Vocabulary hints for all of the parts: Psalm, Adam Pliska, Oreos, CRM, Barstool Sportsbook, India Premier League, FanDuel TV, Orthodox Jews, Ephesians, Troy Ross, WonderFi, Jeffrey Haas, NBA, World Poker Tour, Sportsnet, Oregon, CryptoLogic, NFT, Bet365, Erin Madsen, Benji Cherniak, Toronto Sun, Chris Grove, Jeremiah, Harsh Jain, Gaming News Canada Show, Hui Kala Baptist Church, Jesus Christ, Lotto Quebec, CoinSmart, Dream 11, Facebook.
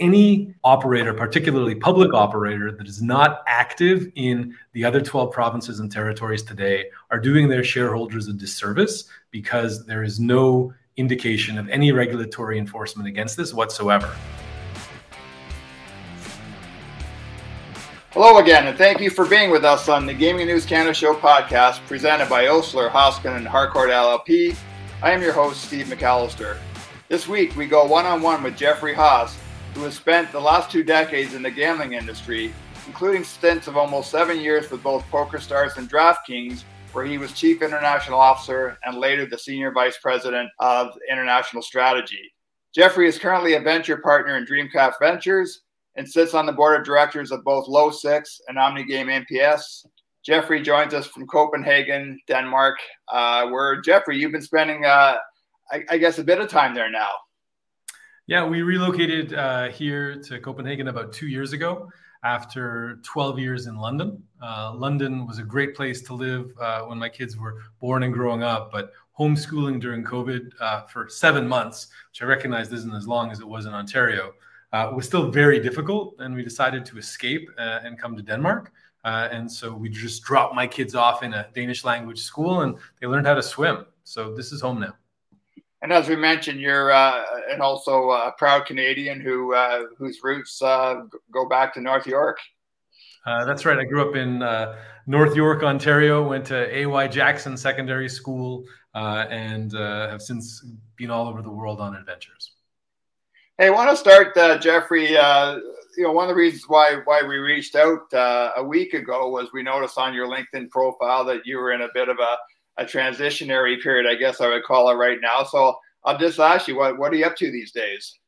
any operator, particularly public operator, that is not active in the other 12 provinces and territories today are doing their shareholders a disservice, because there is no indication of any regulatory enforcement against this whatsoever. Hello again, and thank you for being with us on the Gaming News Canada Show podcast presented by Osler, Hoskin, and Harcourt LLP. I am your host, Steve McAllister. This week, we go one-on-one with Jeffrey Haas, who has spent the last 2 decades in the gambling industry, including stints of almost 7 years with both PokerStars and DraftKings, where he was Chief International Officer and later the Senior Vice President of International Strategy. Jeffrey is currently a venture partner in Dreamcast Ventures and sits on the board of directors of both Low Six and OmniGame NPS. Jeffrey joins us from Copenhagen, Denmark, where, Jeffrey, you've been spending, I guess, a bit of time there now. Yeah, we relocated here to Copenhagen about 2 years ago after 12 years in London. London was a great place to live when my kids were born and growing up, but homeschooling during COVID for 7 months, which I recognize isn't as long as it was in Ontario, was still very difficult, and we decided to escape and come to Denmark. And so we just dropped my kids off in a Danish language school, and they learned how to swim. So this is home now. And as we mentioned, you're and also a proud Canadian whose roots go back to North York. That's right. I grew up in North York, Ontario, went to A.Y. Jackson Secondary School, and have since been all over the world on adventures. Hey, I want to start, Jeffrey, you know, one of the reasons why we reached out a week ago was we noticed on your LinkedIn profile that you were in a bit of a transitionary period, I guess I would call it right now. So I'll just ask you, what are you up to these days?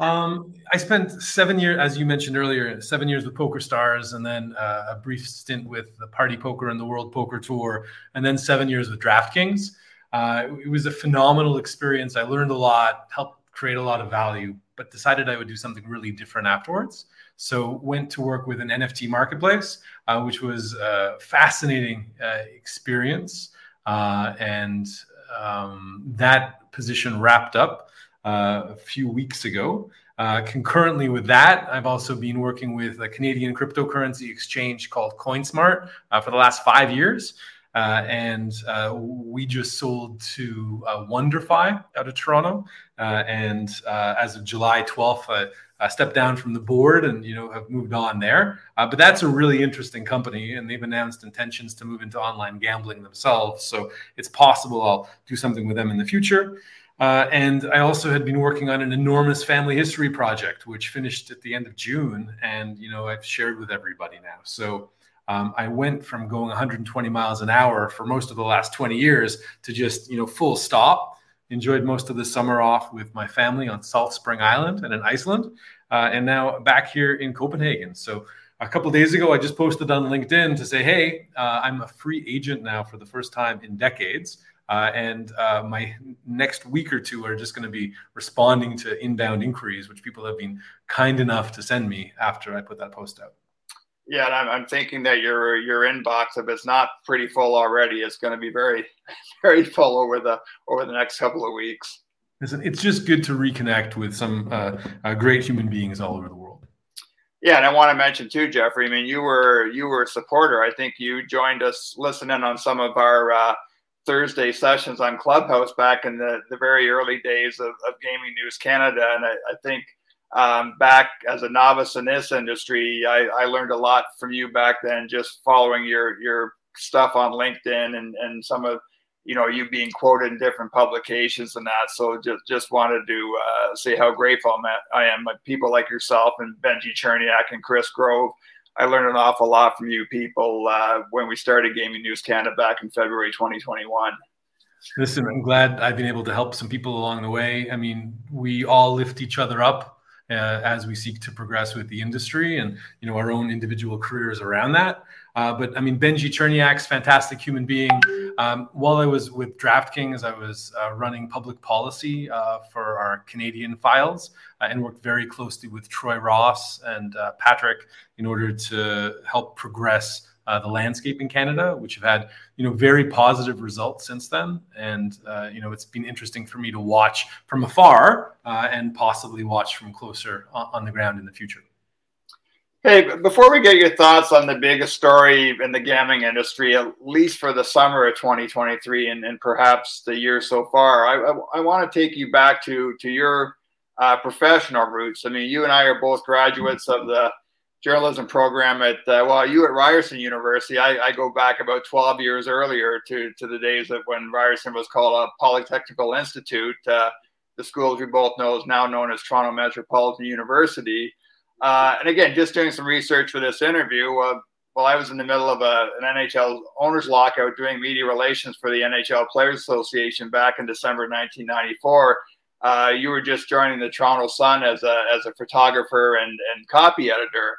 I spent 7 years, as you mentioned earlier, 7 years with PokerStars, and then a brief stint with the Party Poker and the World Poker Tour, and then 7 years with DraftKings. It was a phenomenal experience. I learned a lot, helped create a lot of value, but decided I would do something really different afterwards. So went to work with an NFT marketplace, which was a fascinating experience. And that position wrapped up a few weeks ago. Concurrently with that, I've also been working with a Canadian cryptocurrency exchange called CoinSmart for the last 5 years. And we just sold to WonderFi out of Toronto. And as of July 12th, I stepped down from the board and, you know, have moved on there. But that's a really interesting company, and they've announced intentions to move into online gambling themselves. So it's possible I'll do something with them in the future. And I also had been working on an enormous family history project, which finished at the end of June. And, you know, I've shared with everybody now. So I went from going 120 miles an hour for most of the last 20 years to just, you know, full stop. Enjoyed most of the summer off with my family on Salt Spring Island and in Iceland, and now back here in Copenhagen. So a couple of days ago, I just posted on LinkedIn to say, hey, I'm a free agent now for the first time in decades. And my next week or two are just going to be responding to inbound inquiries, which people have been kind enough to send me after I put that post out. Yeah, and I'm thinking that your inbox, if it's not pretty full already, is going to be very, very full over the next couple of weeks. Listen, it's just good to reconnect with some great human beings all over the world. Yeah, and I want to mention too, Jeffrey, I mean, you were a supporter. I think you joined us listening on some of our Thursday sessions on Clubhouse back in the very early days of Gaming News Canada, and I think. Back as a novice in this industry, I learned a lot from you back then, just following your stuff on LinkedIn and some of, you know, you being quoted in different publications and that. So just wanted to say how grateful I am to people like yourself and Benji Cherniak and Chris Grove. I learned an awful lot from you people when we started Gaming News Canada back in February 2021. Listen, I'm glad I've been able to help some people along the way. I mean, we all lift each other up as we seek to progress with the industry and, you know, our own individual careers around that. But I mean, Benji Cherniak's fantastic human being. While I was with DraftKings, I was running public policy for our Canadian files and worked very closely with Troy Ross and Patrick in order to help progress the landscape in Canada, which have had, you know, very positive results since then. And, you know, it's been interesting for me to watch from afar and possibly watch from closer on the ground in the future. Hey, before we get your thoughts on the biggest story in the gambling industry, at least for the summer of 2023 and perhaps the year so far, I want to take you back to your professional roots. I mean, you and I are both graduates of the journalism program at, well, you at Ryerson University. I go back about 12 years earlier to the days of when Ryerson was called a Polytechnical Institute, the school we both know is now known as Toronto Metropolitan University. And again, just doing some research for this interview, while I was in the middle of an NHL owner's lockout doing media relations for the NHL Players Association back in December 1994, you were just joining the Toronto Sun as a photographer and copy editor.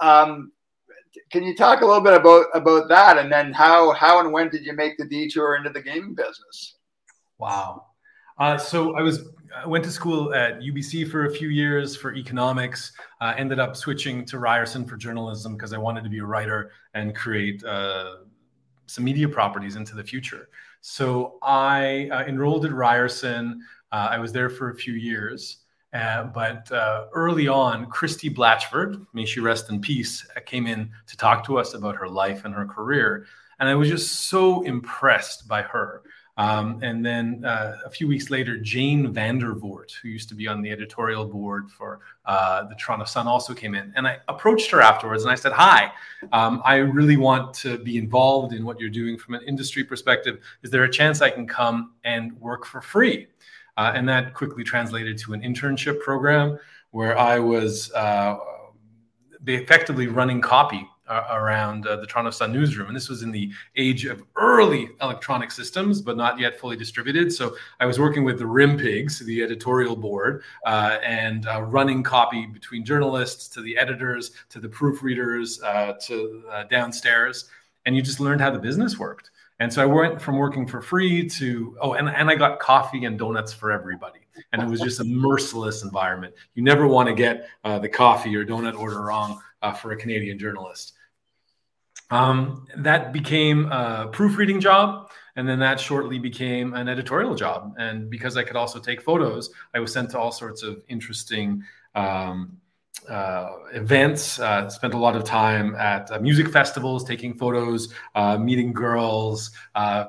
Can you talk a little bit about that, and then how and when did you make the detour into the gaming business? Wow. So I went to school at UBC for a few years for economics, ended up switching to Ryerson for journalism because I wanted to be a writer and create some media properties into the future. So I enrolled at Ryerson. I was there for a few years. But early on, Christy Blatchford, may she rest in peace, came in to talk to us about her life and her career. And I was just so impressed by her. And then a few weeks later, Jane Vandervoort, who used to be on the editorial board for the Toronto Sun, also came in. And I approached her afterwards and I said, hi, I really want to be involved in what you're doing from an industry perspective. Is there a chance I can come and work for free? And that quickly translated to an internship program where I was effectively running copy around the Toronto Sun newsroom. And this was in the age of early electronic systems, but not yet fully distributed. So I was working with the Rim Pigs, the editorial board, and running copy between journalists to the editors, to the proofreaders, to downstairs. And you just learned how the business worked. And so I went from working for free to, and I got coffee and donuts for everybody. And it was just a merciless environment. You never want to get the coffee or donut order wrong for a Canadian journalist. That became a proofreading job, and then that shortly became an editorial job. And because I could also take photos, I was sent to all sorts of interesting events. Spent a lot of time at music festivals, taking photos, meeting girls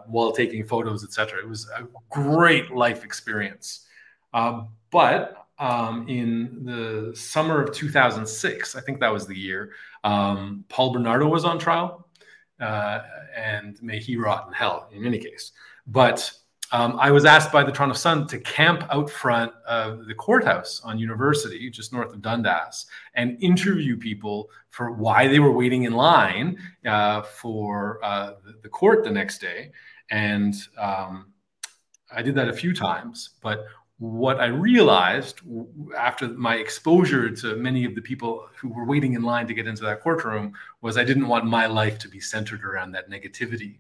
while taking photos, etc. It was a great life experience. But in the summer of 2006, I think that was the year, Paul Bernardo was on trial, and may he rot in hell in any case. But I was asked by the Toronto Sun to camp out front of the courthouse on University, just north of Dundas, and interview people for why they were waiting in line for the court the next day. And I did that a few times, but what I realized after my exposure to many of the people who were waiting in line to get into that courtroom was I didn't want my life to be centered around that negativity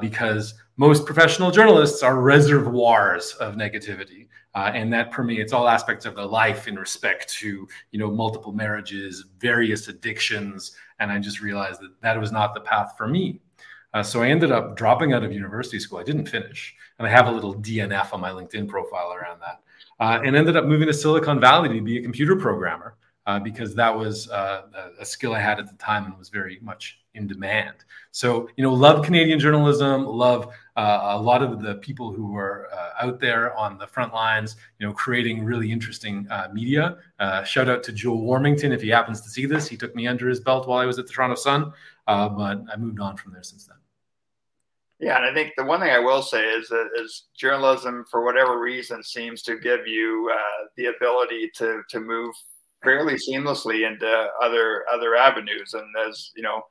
because most professional journalists are reservoirs of negativity. And that permeates all aspects of their life in respect to, you know, multiple marriages, various addictions. And I just realized that was not the path for me. So I ended up dropping out of university school. I didn't finish. And I have a little DNF on my LinkedIn profile around that. And ended up moving to Silicon Valley to be a computer programmer because that was a skill I had at the time and was very much in demand. So, you know, love Canadian journalism, love a lot of the people who were out there on the front lines, you know, creating really interesting media. Shout out to Joel Warmington if he happens to see this. He took me under his belt while I was at the Toronto Sun, but I moved on from there since then. Yeah, and I think the one thing I will say is journalism, for whatever reason, seems to give you the ability to move fairly seamlessly into other avenues. And as you know,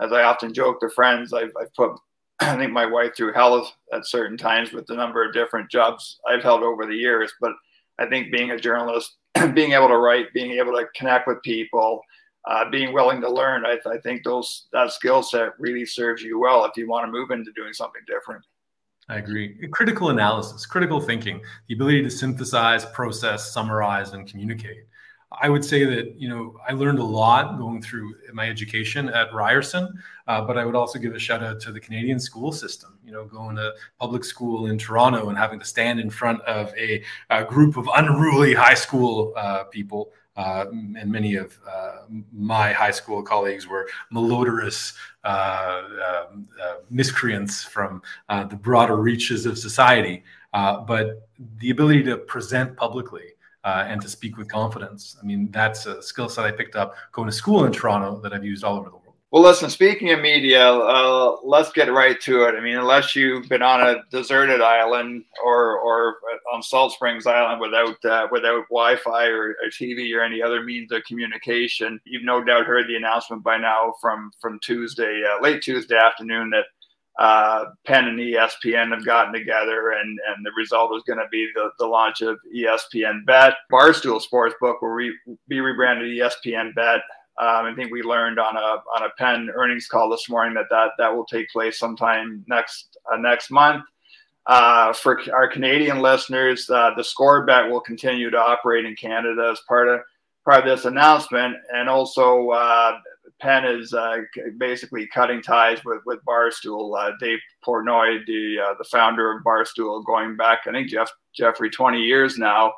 as I often joke to friends, I've put, I think, my wife through hell at certain times with the number of different jobs I've held over the years. But I think being a journalist, being able to write, being able to connect with people, being willing to learn, I think that skill set really serves you well if you want to move into doing something different. I agree. Critical analysis, critical thinking, the ability to synthesize, process, summarize, and communicate. I would say that, you know, I learned a lot going through my education at Ryerson, but I would also give a shout out to the Canadian school system, you know, going to public school in Toronto and having to stand in front of a group of unruly high school people. And many of my high school colleagues were malodorous miscreants from the broader reaches of society. But the ability to present publicly and to speak with confidence, I mean, that's a skill set I picked up going to school in Toronto that I've used all over the world. Well, listen, speaking of media, let's get right to it. I mean, unless you've been on a deserted island or on Salt Springs Island without Wi-Fi or TV or any other means of communication, you've no doubt heard the announcement by now from Tuesday, late Tuesday afternoon, that Penn and ESPN have gotten together, and the result is going to be the launch of ESPN Bet. Barstool Sportsbook will be rebranded ESPN Bet. I think we learned on a Penn earnings call this morning that will take place sometime next month. For our Canadian listeners, the Score Bet will continue to operate in Canada as part of this announcement, and also Penn is basically cutting ties with Barstool. Dave Portnoy, the founder of Barstool, going back, I think, Jeffrey, 20 years now.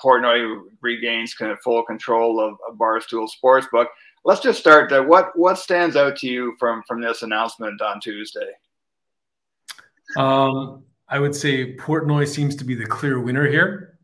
Portnoy regains kind of full control of Barstool Sportsbook. Let's just start there. What stands out to you from this announcement on Tuesday? I would say Portnoy seems to be the clear winner here.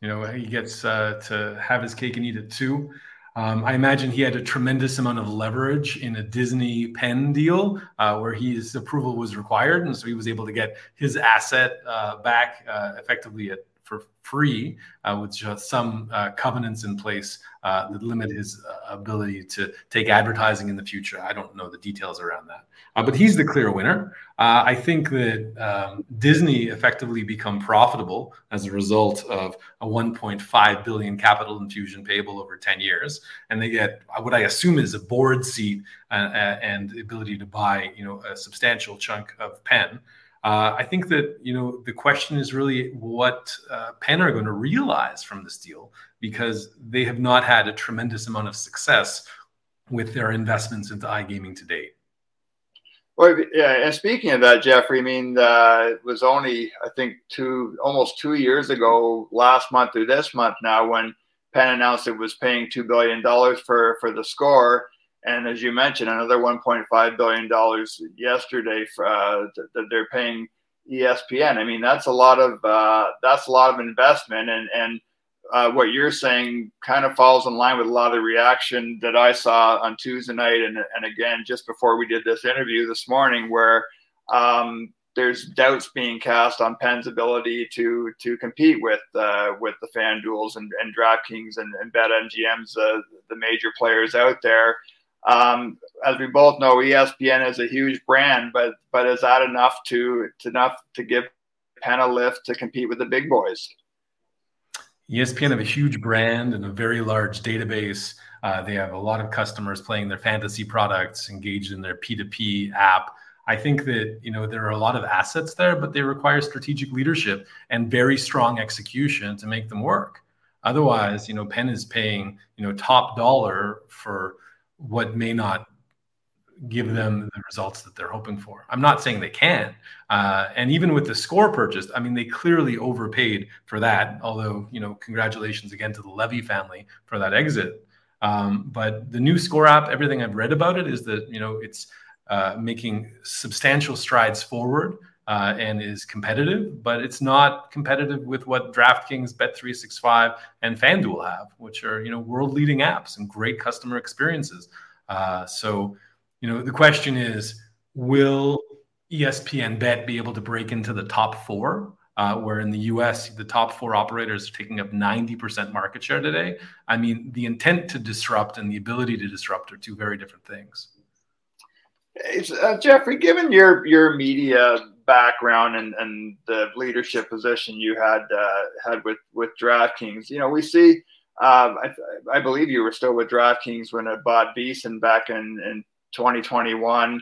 You know, he gets to have his cake and eat it too. I imagine he had a tremendous amount of leverage in a Disney Penn deal where his approval was required, and so he was able to get his asset back effectively for free with just some covenants in place that limit his ability to take advertising in the future. I don't know the details around that, but he's the clear winner. I think that Disney effectively become profitable as a result of a 1.5 billion capital infusion payable over 10 years. And they get what I assume is a board seat and the ability to buy, you know, a substantial chunk of Penn. I think that, you know, the question is really what Penn are going to realize from this deal, because they have not had a tremendous amount of success with their investments into iGaming to date. Well, yeah, and speaking of that, Jeffrey, I mean, it was only, I think, almost 2 years ago, last month through this month now, when Penn announced it was paying $2 billion for the Score. And as you mentioned, another $1.5 billion yesterday that they're paying ESPN. I mean, that's a lot of investment, and what you're saying kind of falls in line with a lot of the reaction that I saw on Tuesday night, and again just before we did this interview this morning, where there's doubts being cast on Penn's ability to compete with the FanDuels and DraftKings and BetMGM's the major players out there. As we both know, ESPN is a huge brand, but is that enough to give Penn a lift to compete with the big boys? ESPN have a huge brand and a very large database. They have a lot of customers playing their fantasy products, engaged in their P2P app. I think that, you know, there are a lot of assets there, but they require strategic leadership and very strong execution to make them work. Otherwise, you know, Penn is paying, you know, top dollar for what may not give them the results that they're hoping for. I'm not saying they can. And even with the Score purchased, I mean, they clearly overpaid for that, although, you know, congratulations again to the Levy family for that exit. But the new Score app, everything I've read about it is that, you know, it's making substantial strides forward and is competitive, but it's not competitive with what DraftKings, Bet365, and FanDuel have, which are, you know, world-leading apps and great customer experiences. So, you know, the question is, will ESPN Bet be able to break into the top four? Where in the U.S., the top four operators are taking up 90% market share today. I mean, the intent to disrupt and the ability to disrupt are two very different things. Jeffrey, given your media background and the leadership position you had with DraftKings, you know, we see, I believe you were still with DraftKings when it bought VEASAN back in 2021. You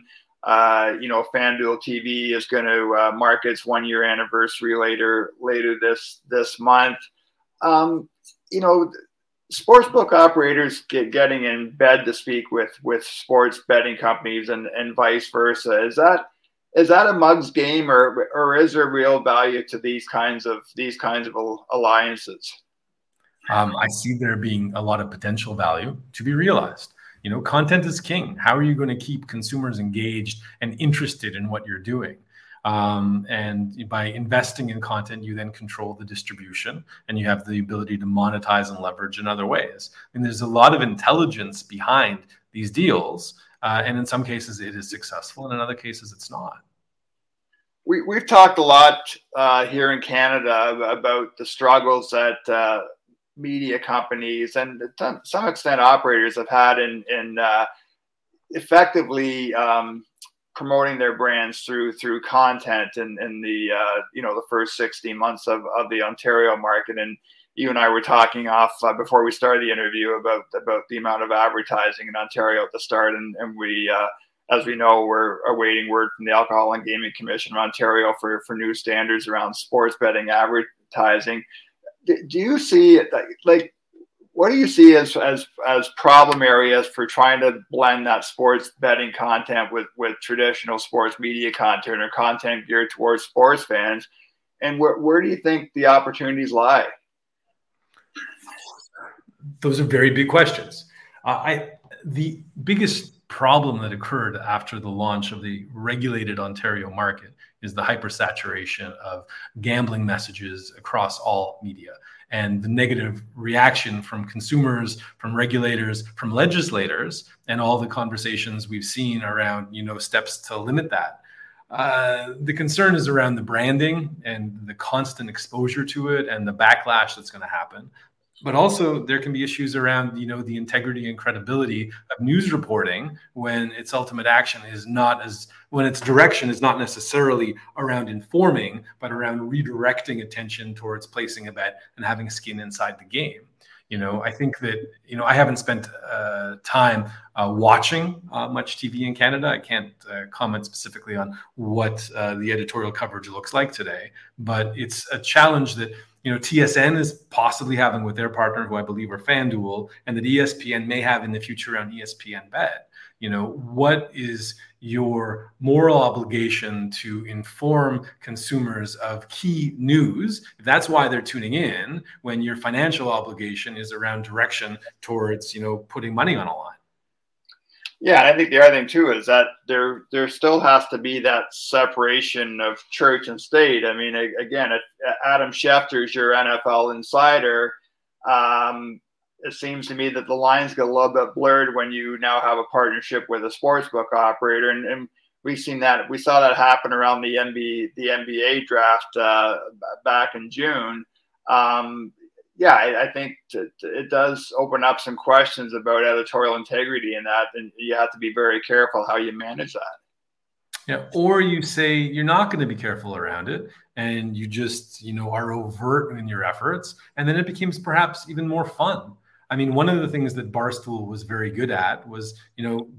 know, FanDuel TV is going to mark its 1-year anniversary later this month. sportsbook operators getting in bed to speak with sports betting companies and vice versa. Is that a mug's game, or is there real value to these kinds of alliances? I see there being a lot of potential value to be realized. You know, content is king. How are you going to keep consumers engaged and interested in what you're doing? And by investing in content, you then control the distribution, and you have the ability to monetize and leverage in other ways. And there's a lot of intelligence behind these deals. And in some cases, it is successful, and in other cases, it's not. We've talked a lot here in Canada about the struggles that media companies and to some extent operators have had in effectively promoting their brands through content in the the first 16 months of the Ontario market. And you and I were talking off before we started the interview about the amount of advertising in Ontario at the start, and we as we know, we're awaiting word from the Alcohol and Gaming Commission of Ontario for new standards around sports betting advertising. Do you see, like, what do you see as problem areas for trying to blend that sports betting content with traditional sports media content or content geared towards sports fans? And where do you think the opportunities lie? Those are very big questions. The biggest problem that occurred after the launch of the regulated Ontario market is the hypersaturation of gambling messages across all media, and the negative reaction from consumers, from regulators, from legislators, and all the conversations we've seen around, steps to limit that. The concern is around the branding and the constant exposure to it and the backlash that's going to happen. But also there can be issues around, the integrity and credibility of news reporting when its ultimate action is when its direction is not necessarily around informing, but around redirecting attention towards placing a bet and having skin inside the game. I think that, I haven't spent time watching much TV in Canada. I can't comment specifically on what the editorial coverage looks like today, but it's a challenge that, TSN is possibly having with their partner, who I believe are FanDuel, and that ESPN may have in the future on ESPN Bet. What is your moral obligation to inform consumers of key news? If that's why they're tuning in, when your financial obligation is around direction towards, putting money on a line. Yeah, I think the other thing too is that there still has to be that separation of church and state. I mean, again, if Adam Schefter's your NFL insider, it seems to me that the lines get a little bit blurred when you now have a partnership with a sportsbook operator, and we've seen that. We saw that happen around the NBA draft back in June. Yeah, I think it does open up some questions about editorial integrity in that, and you have to be very careful how you manage that. Yeah, or you say you're not going to be careful around it, and you just, are overt in your efforts, and then it becomes perhaps even more fun. I mean, one of the things that Barstool was very good at was,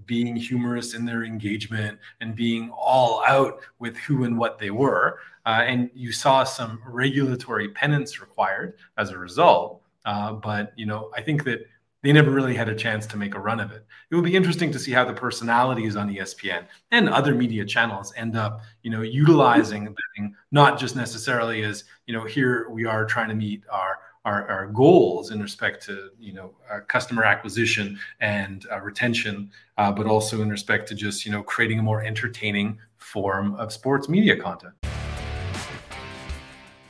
being humorous in their engagement and being all out with who and what they were. And you saw some regulatory penance required as a result. But, I think that they never really had a chance to make a run of it. It would be interesting to see how the personalities on ESPN and other media channels end up, utilizing betting, not just necessarily as, here we are trying to meet our goals in respect to, customer acquisition and retention, but also in respect to just, creating a more entertaining form of sports media content.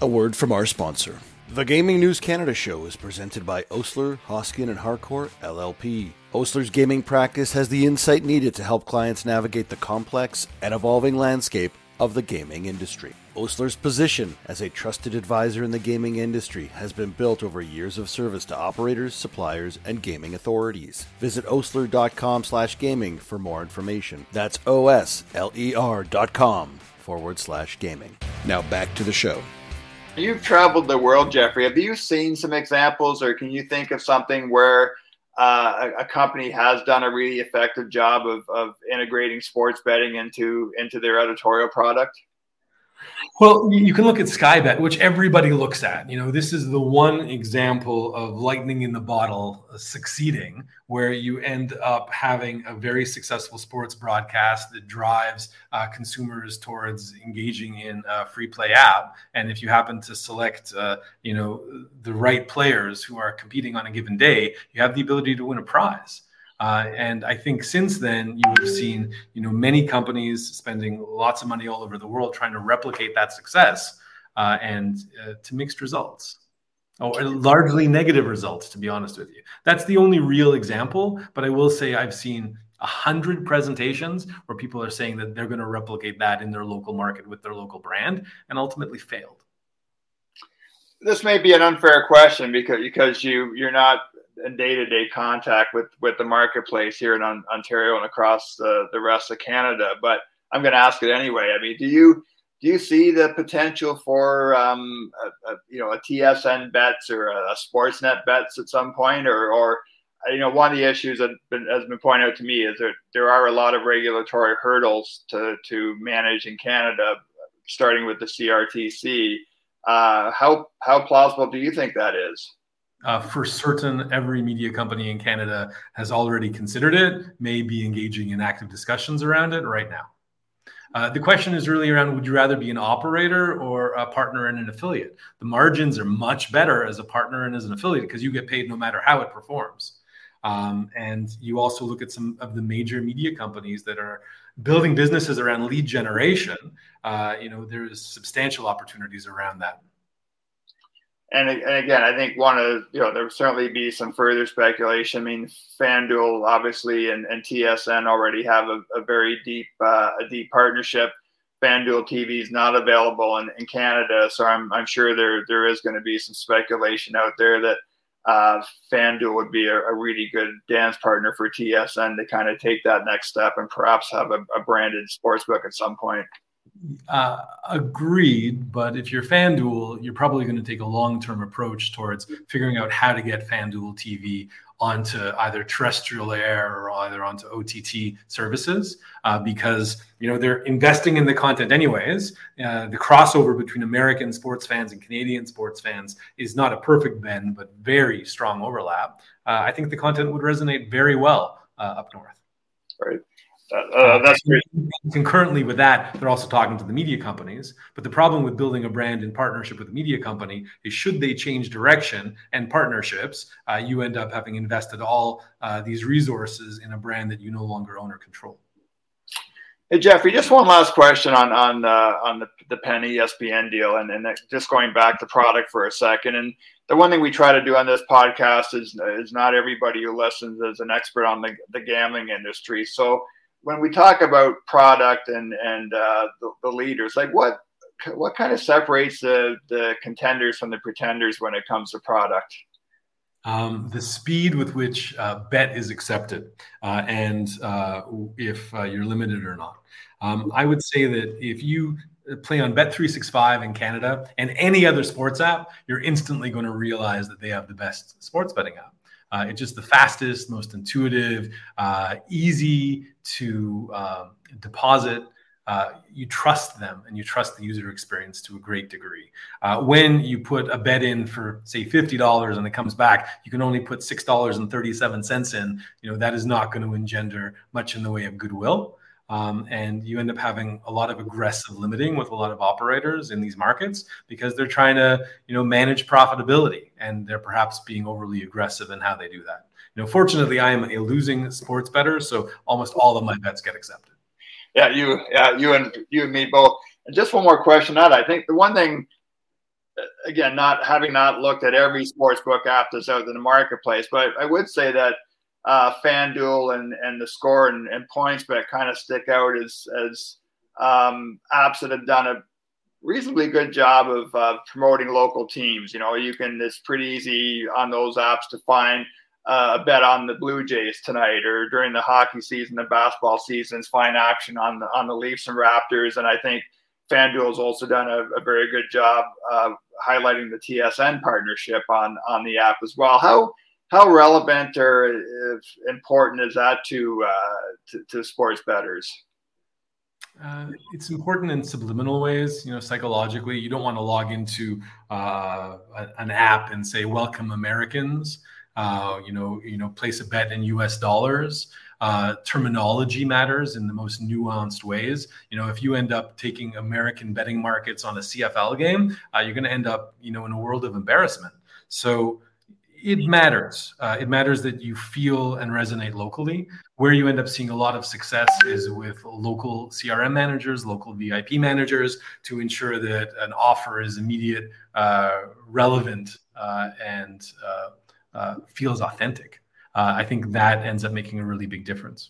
A word from our sponsor. The Gaming News Canada Show is presented by Osler, Hoskin, and Harcourt LLP. Osler's gaming practice has the insight needed to help clients navigate the complex and evolving landscape of the gaming industry. Osler's position as a trusted advisor in the gaming industry has been built over years of service to operators, suppliers, and gaming authorities. Visit osler.com/gaming for more information. That's osler.com/gaming. Now back to the show. You've traveled the world, Jeffrey. Have you seen some examples, or can you think of something where a company has done a really effective job of integrating sports betting into their editorial product? Well, you can look at Skybet, which everybody looks at. You know, this is the one example of lightning in the bottle succeeding, where you end up having a very successful sports broadcast that drives consumers towards engaging in a free play app. And if you happen to select, you know, the right players who are competing on a given day, you have the ability to win a prize. And I think since then, you have seen, you know, many companies spending lots of money all over the world trying to replicate that success and to mixed results, or largely negative results, to be honest with you. That's the only real example. But I will say I've seen 100 presentations where people are saying that they're going to replicate that in their local market with their local brand, and ultimately failed. This may be an unfair question because you're not in day-to-day contact with the marketplace here in Ontario and across the rest of Canada, but I'm going to ask it anyway. I mean, do you see the potential for a TSN Bets or a Sportsnet Bets at some point, or you know, one of the issues that has been pointed out to me is there are a lot of regulatory hurdles to manage in Canada, starting with the CRTC. How plausible do you think that is? For certain, every media company in Canada has already considered it, may be engaging in active discussions around it right now. The question is really around, would you rather be an operator or a partner and an affiliate? The margins are much better as a partner and as an affiliate because you get paid no matter how it performs. And you also look at some of the major media companies that are building businesses around lead generation. You know, there's substantial opportunities around that. And again, I think there will certainly be some further speculation. I mean, FanDuel obviously and TSN already have a very deep partnership. FanDuel TV is not available in Canada, so I'm sure there is going to be some speculation out there that FanDuel would be a really good dance partner for TSN to kind of take that next step and perhaps have a branded sportsbook at some point. Agreed, but if you're FanDuel, you're probably going to take a long-term approach towards figuring out how to get FanDuel TV onto either terrestrial air or either onto OTT services, because you know they're investing in the content anyways. The crossover between American sports fans and Canadian sports fans is not a perfect bend, but very strong overlap. I think the content would resonate very well up north. Right. That's great. Concurrently with that, they're also talking to the media companies. But the problem with building a brand in partnership with a media company is, should they change direction and partnerships, you end up having invested all these resources in a brand that you no longer own or control. Hey, Jeffrey, just one last question on the Penn ESPN deal, and just going back to product for a second. And the one thing we try to do on this podcast is not everybody who listens is an expert on the gambling industry. So when we talk about product and the leaders, like what kind of separates the contenders from the pretenders when it comes to product? The speed with which bet is accepted and if you're limited or not. I would say that if you play on Bet365 in Canada and any other sports app, you're instantly going to realize that they have the best sports betting app. It's just the fastest, most intuitive, easy to deposit. You trust them and you trust the user experience to a great degree. When you put a bet in for, say, $50 and it comes back, you can only put $6.37 in. You know, that is not going to engender much in the way of goodwill. And you end up having a lot of aggressive limiting with a lot of operators in these markets because they're trying to, you know, manage profitability, and they're perhaps being overly aggressive in how they do that. You know, fortunately, I am a losing sports bettor, so almost all of my bets get accepted. Yeah, you and me both. And just one more question on that. I think the one thing, again, not having looked at every sportsbook app that's out in the marketplace, but I would say that FanDuel and the Score and PointsBet kind of stick out as apps that have done a reasonably good job of promoting local teams. You know, it's pretty easy on those apps to find a bet on the Blue Jays tonight, or during the hockey season, the basketball seasons, find action on the Leafs and Raptors. And I think FanDuel's also done a very good job highlighting the TSN partnership on the app as well. How relevant or important is that to sports bettors? It's important in subliminal ways, psychologically. You don't want to log into an app and say, welcome Americans, place a bet in US dollars. Terminology matters in the most nuanced ways. If you end up taking American betting markets on a CFL game, you're going to end up, in a world of embarrassment. So it matters. It matters that you feel and resonate locally. Where you end up seeing a lot of success is with local CRM managers, local VIP managers, to ensure that an offer is immediate, relevant, and feels authentic. I think that ends up making a really big difference.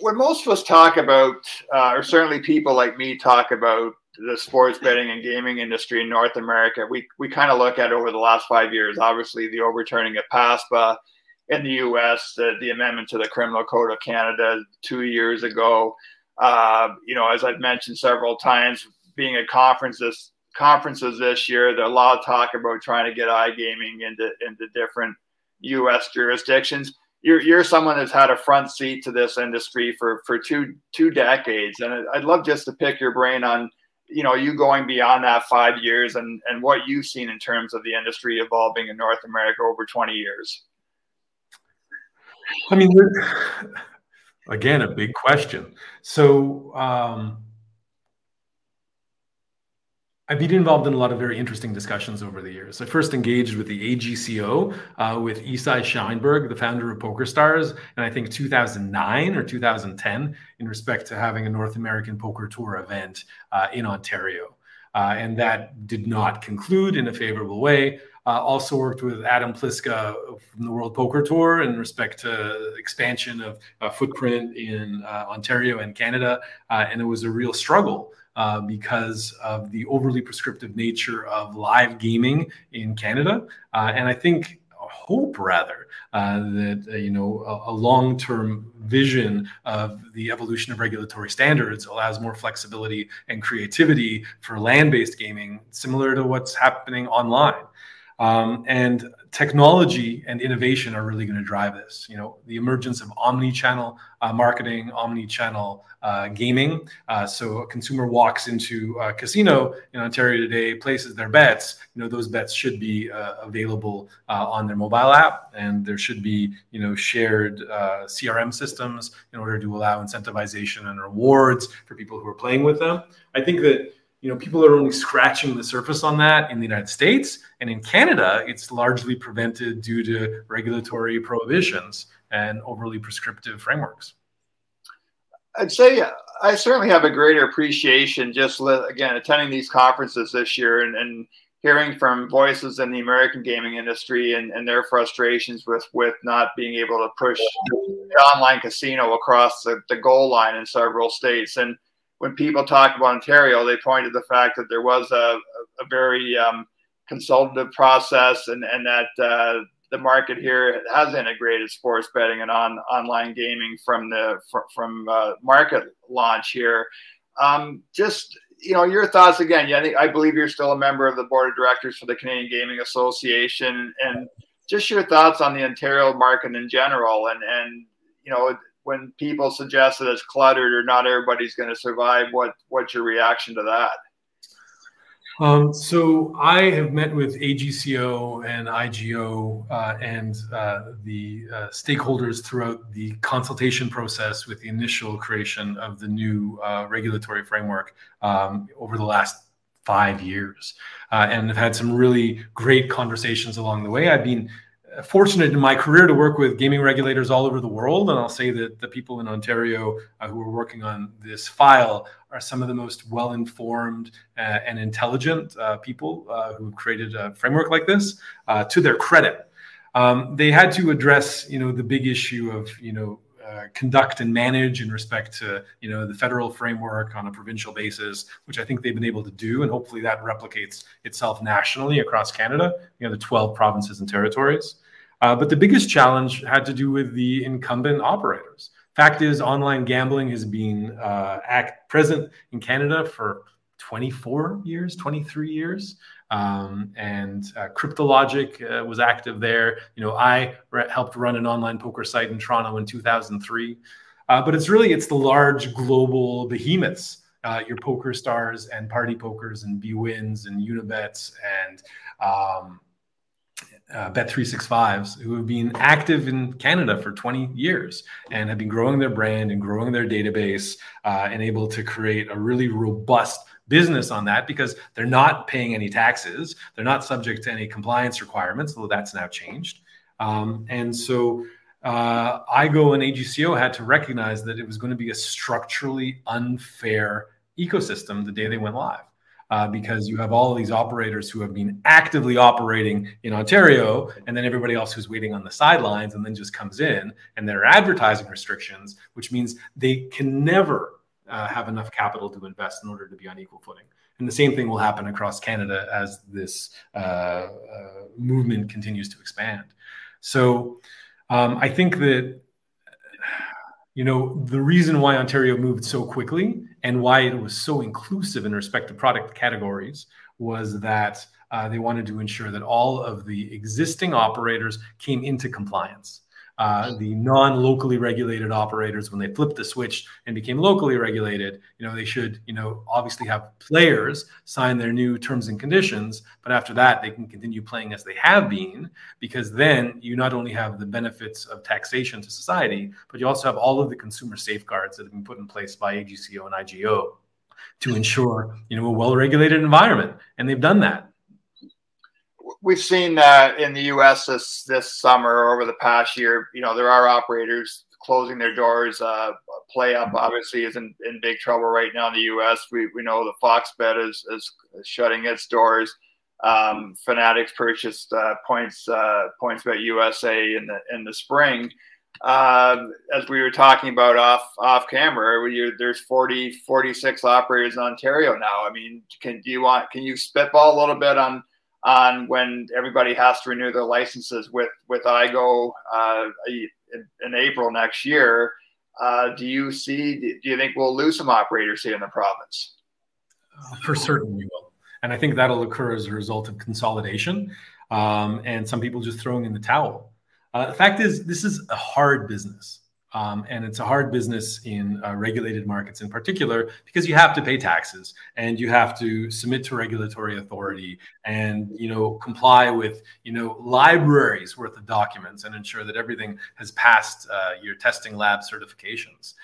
When most of us talk about, or certainly people like me talk about the sports betting and gaming industry in North America, we kind of look at over the last 5 years, obviously the overturning of PASPA in the U.S., the amendment to the Criminal Code of Canada 2 years ago. As I've mentioned several times, being at conferences this year, there are a lot of talk about trying to get iGaming into different U.S. jurisdictions. You're someone that's had a front seat to this industry for two decades, and I'd love just to pick your brain on you going beyond that 5 years and what you've seen in terms of the industry evolving in North America over 20 years. I mean, again, a big question. So I've been involved in a lot of very interesting discussions over the years. I first engaged with the AGCO with Isai Scheinberg, the founder of PokerStars, in I think 2009 or 2010 in respect to having a North American Poker Tour event in Ontario. And that did not conclude in a favorable way. Also worked with Adam Pliska from the World Poker Tour in respect to expansion of footprint in Ontario and Canada. And it was a real struggle because of the overly prescriptive nature of live gaming in Canada. And I think that a long-term vision of the evolution of regulatory standards allows more flexibility and creativity for land-based gaming, similar to what's happening online. And technology and innovation are really going to drive this. The emergence of omni-channel marketing, omni-channel gaming. So a consumer walks into a casino in Ontario today, places their bets. Those bets should be available on their mobile app, and there should be shared CRM systems in order to allow incentivization and rewards for people who are playing with them. I think that people are only scratching the surface on that in the United States. And in Canada, it's largely prevented due to regulatory prohibitions and overly prescriptive frameworks. I'd say I certainly have a greater appreciation just, again, attending these conferences this year and hearing from voices in the American gaming industry and their frustrations with not being able to push the online casino across the goal line in several states. And when people talk about Ontario, they point to the fact that there was a very consultative process and that the market here has integrated sports betting and online gaming from market launch here. Your thoughts again. Yeah, I believe you're still a member of the board of directors for the Canadian Gaming Association, and just your thoughts on the Ontario market in general and when people suggest that it's cluttered or not everybody's going to survive, what's your reaction to that? So I have met with AGCO and IGO and the stakeholders throughout the consultation process with the initial creation of the new regulatory framework over the last 5 years. And I've had some really great conversations along the way. I've been fortunate in my career to work with gaming regulators all over the world, and I'll say that the people in Ontario who are working on this file are some of the most well-informed and intelligent people who have created a framework like this, to their credit. They had to address the big issue of conduct and manage in respect to the federal framework on a provincial basis, which I think they've been able to do, and hopefully that replicates itself nationally across Canada, the 12 provinces and territories. But the biggest challenge had to do with the incumbent operators. Fact is, online gambling has been present in Canada for 23 years. And Cryptologic was active there. I helped run an online poker site in Toronto in 2003. But it's really, it's the large global behemoths, your PokerStars and Party Pokers and BWins and Unibets and Bet365s, who have been active in Canada for 20 years and have been growing their brand and growing their database and able to create a really robust business on that, because they're not paying any taxes. They're not subject to any compliance requirements, although that's now changed. And so IGO and AGCO had to recognize that it was going to be a structurally unfair ecosystem the day they went live, because you have all of these operators who have been actively operating in Ontario, and then everybody else who's waiting on the sidelines and then just comes in, and there are advertising restrictions, which means they can never have enough capital to invest in order to be on equal footing. And the same thing will happen across Canada as this movement continues to expand. So I think that, you know, the reason why Ontario moved so quickly and why it was so inclusive in respect to product categories was that they wanted to ensure that all of the existing operators came into compliance. The non-locally regulated operators, when they flipped the switch and became locally regulated, you know, they should, you know, obviously have players sign their new terms and conditions. But after that, they can continue playing as they have been, because then you not only have the benefits of taxation to society, but you also have all of the consumer safeguards that have been put in place by AGCO and IGO to ensure, you know, a well-regulated environment. And they've done that. We've seen in the U.S. this summer, over the past year, you know, there are operators closing their doors. PlayUp obviously is in big trouble right now in the U.S. We know the Fox Bet is shutting its doors. Fanatics purchased PointsBet USA in the spring. As we were talking about off camera, there's 46 operators in Ontario now. I mean, can you spitball a little bit on when everybody has to renew their licenses with IGO in April next year? Do you think we'll lose some operators here in the province? For certain we will. And I think that'll occur as a result of consolidation and some people just throwing in the towel. The fact is, this is a hard business. And it's a hard business in regulated markets in particular, because you have to pay taxes and you have to submit to regulatory authority and, you know, comply with, you know, libraries worth of documents and ensure that everything has passed your testing lab certifications.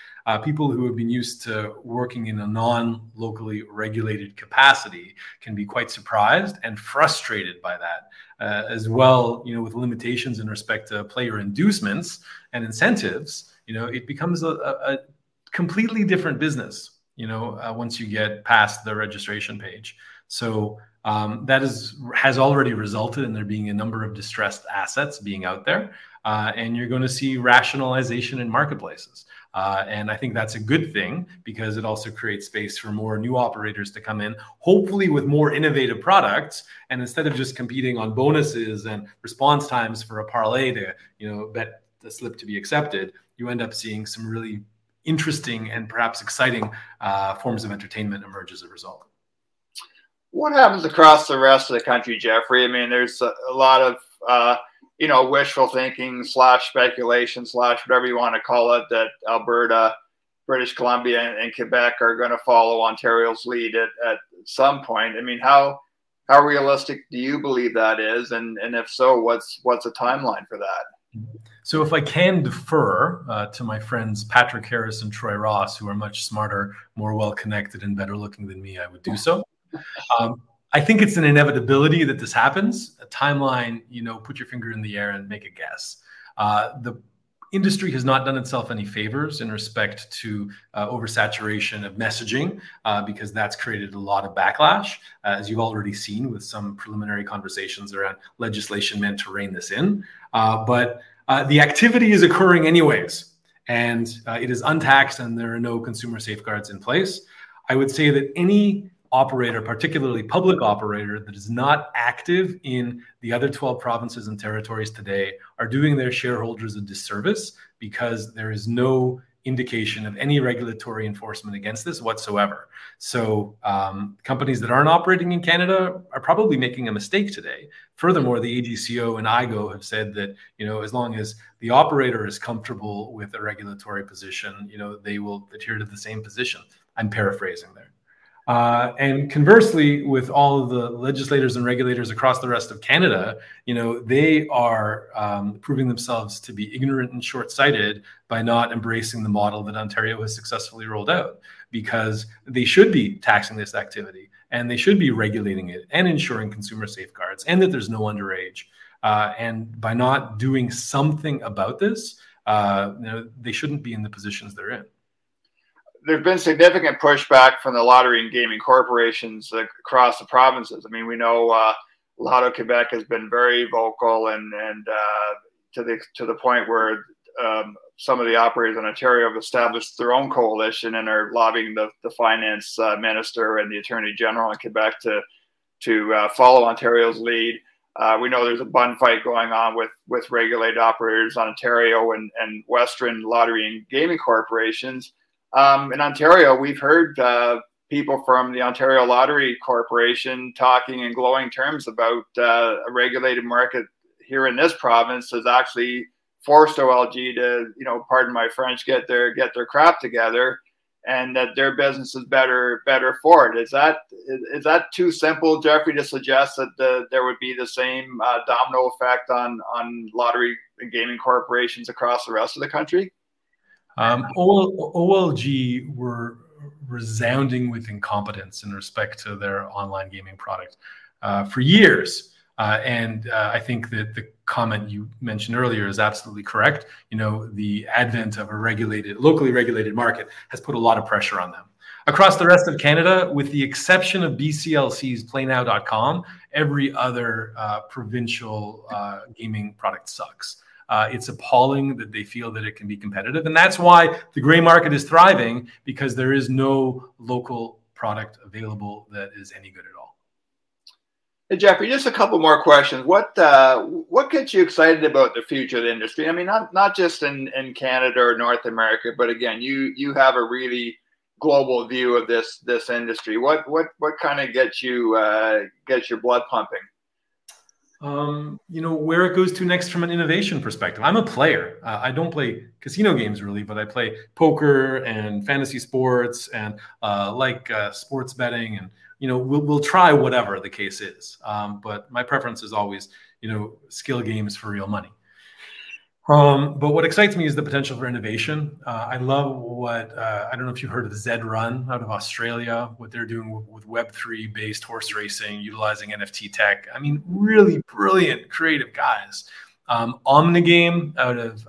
People who have been used to working in a non-locally regulated capacity can be quite surprised and frustrated by that. As well, you know, with limitations in respect to player inducements and incentives, you know, it becomes a completely different business, you know, once you get past the registration page. So that has already resulted in there being a number of distressed assets being out there, and you're going to see rationalization in marketplaces. And I think that's a good thing, because it also creates space for more new operators to come in, hopefully with more innovative products. And instead of just competing on bonuses and response times for a parlay to, you know, bet the slip to be accepted, you end up seeing some really interesting and perhaps exciting forms of entertainment emerge as a result. What happens across the rest of the country, Jeffrey? I mean, there's a lot of you know, wishful thinking / speculation / whatever you want to call it, that Alberta, British Columbia, and Quebec are going to follow Ontario's lead at some point. I mean, how realistic do you believe that is? And if so, what's the timeline for that? So if I can defer to my friends Patrick Harris and Troy Ross, who are much smarter, more well-connected, and better looking than me, I would do so. I think it's an inevitability that this happens. A timeline, you know, put your finger in the air and make a guess. The industry has not done itself any favors in respect to oversaturation of messaging, because that's created a lot of backlash, as you've already seen with some preliminary conversations around legislation meant to rein this in. But the activity is occurring anyways, and it is untaxed, and there are no consumer safeguards in place. I would say that any operator, particularly public operator, that is not active in the other 12 provinces and territories today, are doing their shareholders a disservice, because there is no indication of any regulatory enforcement against this whatsoever. So companies that aren't operating in Canada are probably making a mistake today. Furthermore, the AGCO and IGO have said that, you know, as long as the operator is comfortable with a regulatory position, you know, they will adhere to the same position. I'm paraphrasing there. And conversely, with all of the legislators and regulators across the rest of Canada, you know, they are proving themselves to be ignorant and short-sighted by not embracing the model that Ontario has successfully rolled out, because they should be taxing this activity and they should be regulating it and ensuring consumer safeguards and that there's no underage. And by not doing something about this, you know, they shouldn't be in the positions they're in. There's been significant pushback from the lottery and gaming corporations across the provinces. I mean, we know Lotto Quebec has been very vocal, and to the point where some of the operators in Ontario have established their own coalition and are lobbying the finance minister and the attorney general in Quebec to follow Ontario's lead. We know there's a bun fight going on with regulated operators in Ontario and Western lottery and gaming corporations. In Ontario, we've heard people from the Ontario Lottery Corporation talking in glowing terms about a regulated market here in this province has actually forced OLG to, you know, pardon my French, get their crap together, and that their business is better for it. Is that too simple, Jeffrey, to suggest that there would be the same domino effect on lottery and gaming corporations across the rest of the country? OLG were resounding with incompetence in respect to their online gaming product for years. And I think that the comment you mentioned earlier is absolutely correct. You know, the advent of a locally regulated market has put a lot of pressure on them. Across the rest of Canada, with the exception of BCLC's playnow.com, every other provincial gaming product sucks. It's appalling that they feel that it can be competitive. And that's why the gray market is thriving, because there is no local product available that is any good at all. Hey, Jeffrey, just a couple more questions. What gets you excited about the future of the industry? I mean, not just in Canada or North America, but again, you have a really global view of this industry. What kind of gets your blood pumping? You know, where it goes to next from an innovation perspective. I'm a player. I don't play casino games really, but I play poker and fantasy sports and sports betting, and, you know, we'll try whatever the case is. But my preference is always, you know, skill games for real money. But what excites me is the potential for innovation. I love I don't know if you've heard of Zed Run out of Australia, what they're doing with Web3 based horse racing, utilizing NFT tech. I mean, really brilliant, creative guys. OmniGame out of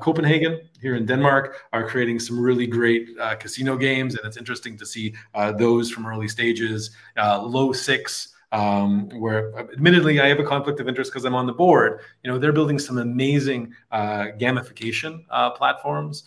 Copenhagen here in Denmark are creating some really great casino games. And it's interesting to see those from early stages. Low Six, where admittedly I have a conflict of interest because I'm on the board. You know, they're building some amazing gamification platforms,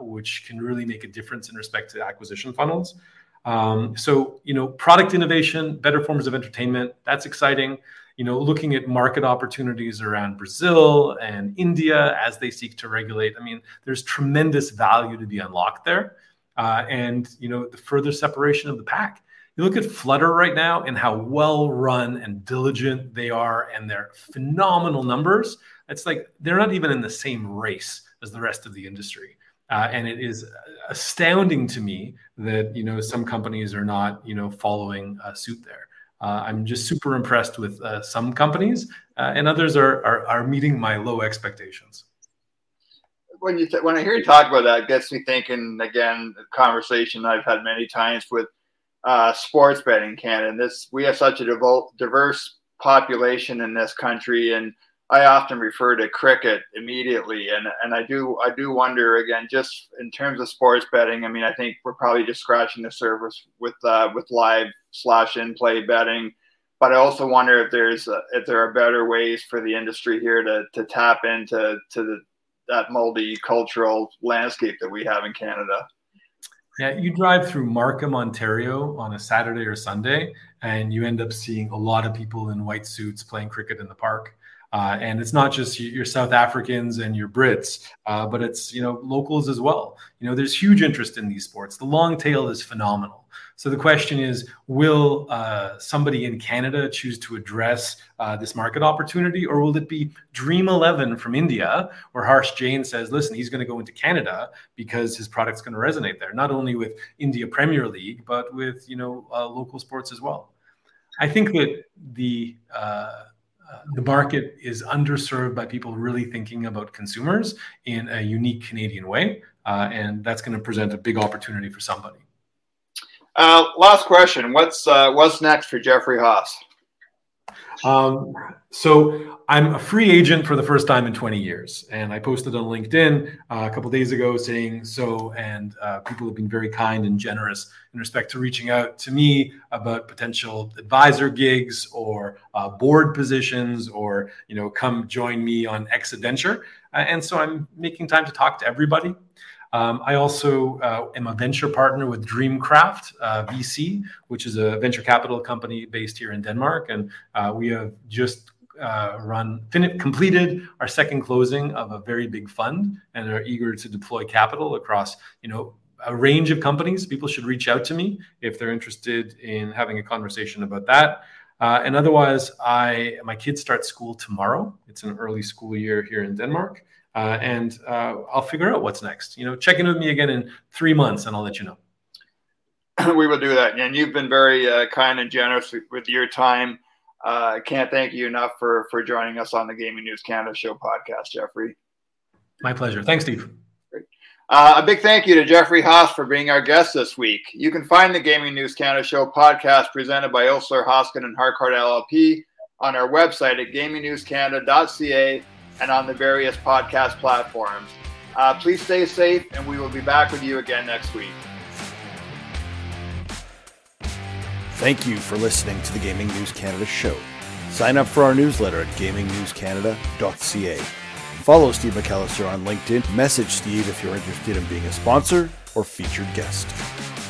which can really make a difference in respect to acquisition funnels. So, you know, product innovation, better forms of entertainment, that's exciting. You know, looking at market opportunities around Brazil and India as they seek to regulate. I mean, there's tremendous value to be unlocked there. And, you know, the further separation of the pack. You look at Flutter right now and how well run and diligent they are and their phenomenal numbers. It's like they're not even in the same race as the rest of the industry. And it is astounding to me that, you know, some companies are not, you know, following suit there. I'm just super impressed with some companies and others are meeting my low expectations. When I hear you talk about that, it gets me thinking, again, a conversation I've had many times with sports betting in Canada. And we have such a diverse population in this country, and I often refer to cricket immediately. And I do wonder, again, just in terms of sports betting. I mean, I think we're probably just scratching the surface with live/in-play betting. But I also wonder if there are better ways for the industry here to tap into that multicultural landscape that we have in Canada. Yeah, you drive through Markham, Ontario on a Saturday or Sunday, and you end up seeing a lot of people in white suits playing cricket in the park. And it's not just your South Africans and your Brits, but it's, locals as well. There's huge interest in these sports. The long tail is phenomenal. So the question is, will somebody in Canada choose to address this market opportunity, or will it be Dream 11 from India, where Harsh Jain says, listen, he's going to go into Canada because his product's going to resonate there, not only with India Premier League, but with, local sports as well. I think that the market is underserved by people really thinking about consumers in a unique Canadian way, and that's going to present a big opportunity for somebody. Last question. What's next for Jeffrey Haas? So I'm a free agent for the first time in 20 years, and I posted on LinkedIn a couple days ago saying so, and people have been very kind and generous in respect to reaching out to me about potential advisor gigs or board positions or, come join me on X Adventure. And so I'm making time to talk to everybody. I also am a venture partner with Dreamcast VC, which is a venture capital company based here in Denmark. And we have just completed our second closing of a very big fund and are eager to deploy capital across, a range of companies. People should reach out to me if they're interested in having a conversation about that. And otherwise, my kids start school tomorrow. It's an early school year here in Denmark. And I'll figure out what's next. Check in with me again in 3 months, and I'll let you know. We will do that. And you've been very kind and generous with your time. I can't thank you enough for joining us on the Gaming News Canada Show podcast, Jeffrey. My pleasure. Thanks, Steve. Great. A big thank you to Jeffrey Haas for being our guest this week. You can find the Gaming News Canada Show podcast presented by Osler, Hoskin, and Harcourt LLP on our website at gamingnewscanada.ca. And on the various podcast platforms. Please stay safe, and we will be back with you again next week. Thank you for listening to the Gaming News Canada Show. Sign up for our newsletter at gamingnewscanada.ca. Follow Steve McAllister on LinkedIn. Message Steve if you're interested in being a sponsor or featured guest.